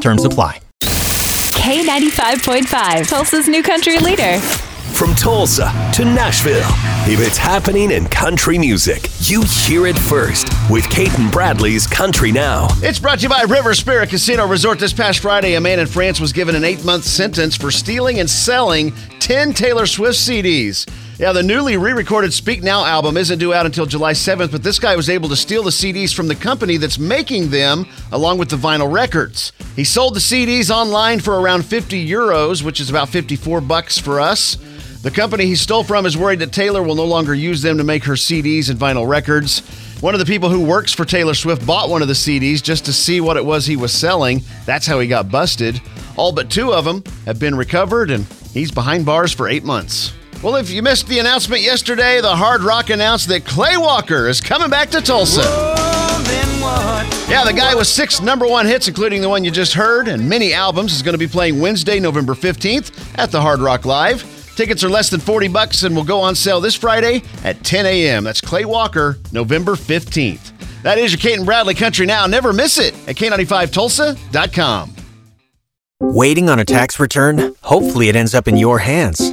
Terms apply. K95.5, Tulsa's new country leader. From Tulsa to Nashville, if it's happening in country music, you hear it first with Cait and Bradley's Country Now. It's brought to you by River Spirit Casino Resort. This past Friday, a man in France was given an 8-month sentence for stealing and selling 10 Taylor Swift CDs. Yeah, the newly re-recorded Speak Now album isn't due out until July 7th, but this guy was able to steal the CDs from the company that's making them, along with the vinyl records. He sold the CDs online for around €50, which is about $54 for us. The company he stole from is worried that Taylor will no longer use them to make her CDs and vinyl records. One of the people who works for Taylor Swift bought one of the CDs just to see what it was he was selling. That's how he got busted. All but 2 of them have been recovered, and he's behind bars for 8 months. Well, if you missed the announcement yesterday, the Hard Rock announced that Clay Walker is coming back to Tulsa. Yeah, the guy with 6 number 1 hits, including the one you just heard, and many albums, is going to be playing Wednesday, November 15th at the Hard Rock Live. Tickets are less than $40 and will go on sale this Friday at 10 a.m. That's Clay Walker, November 15th. That is your Cait and Bradley Country Now. Never miss it at K95Tulsa.com. Waiting on a tax return? Hopefully it ends up in your hands.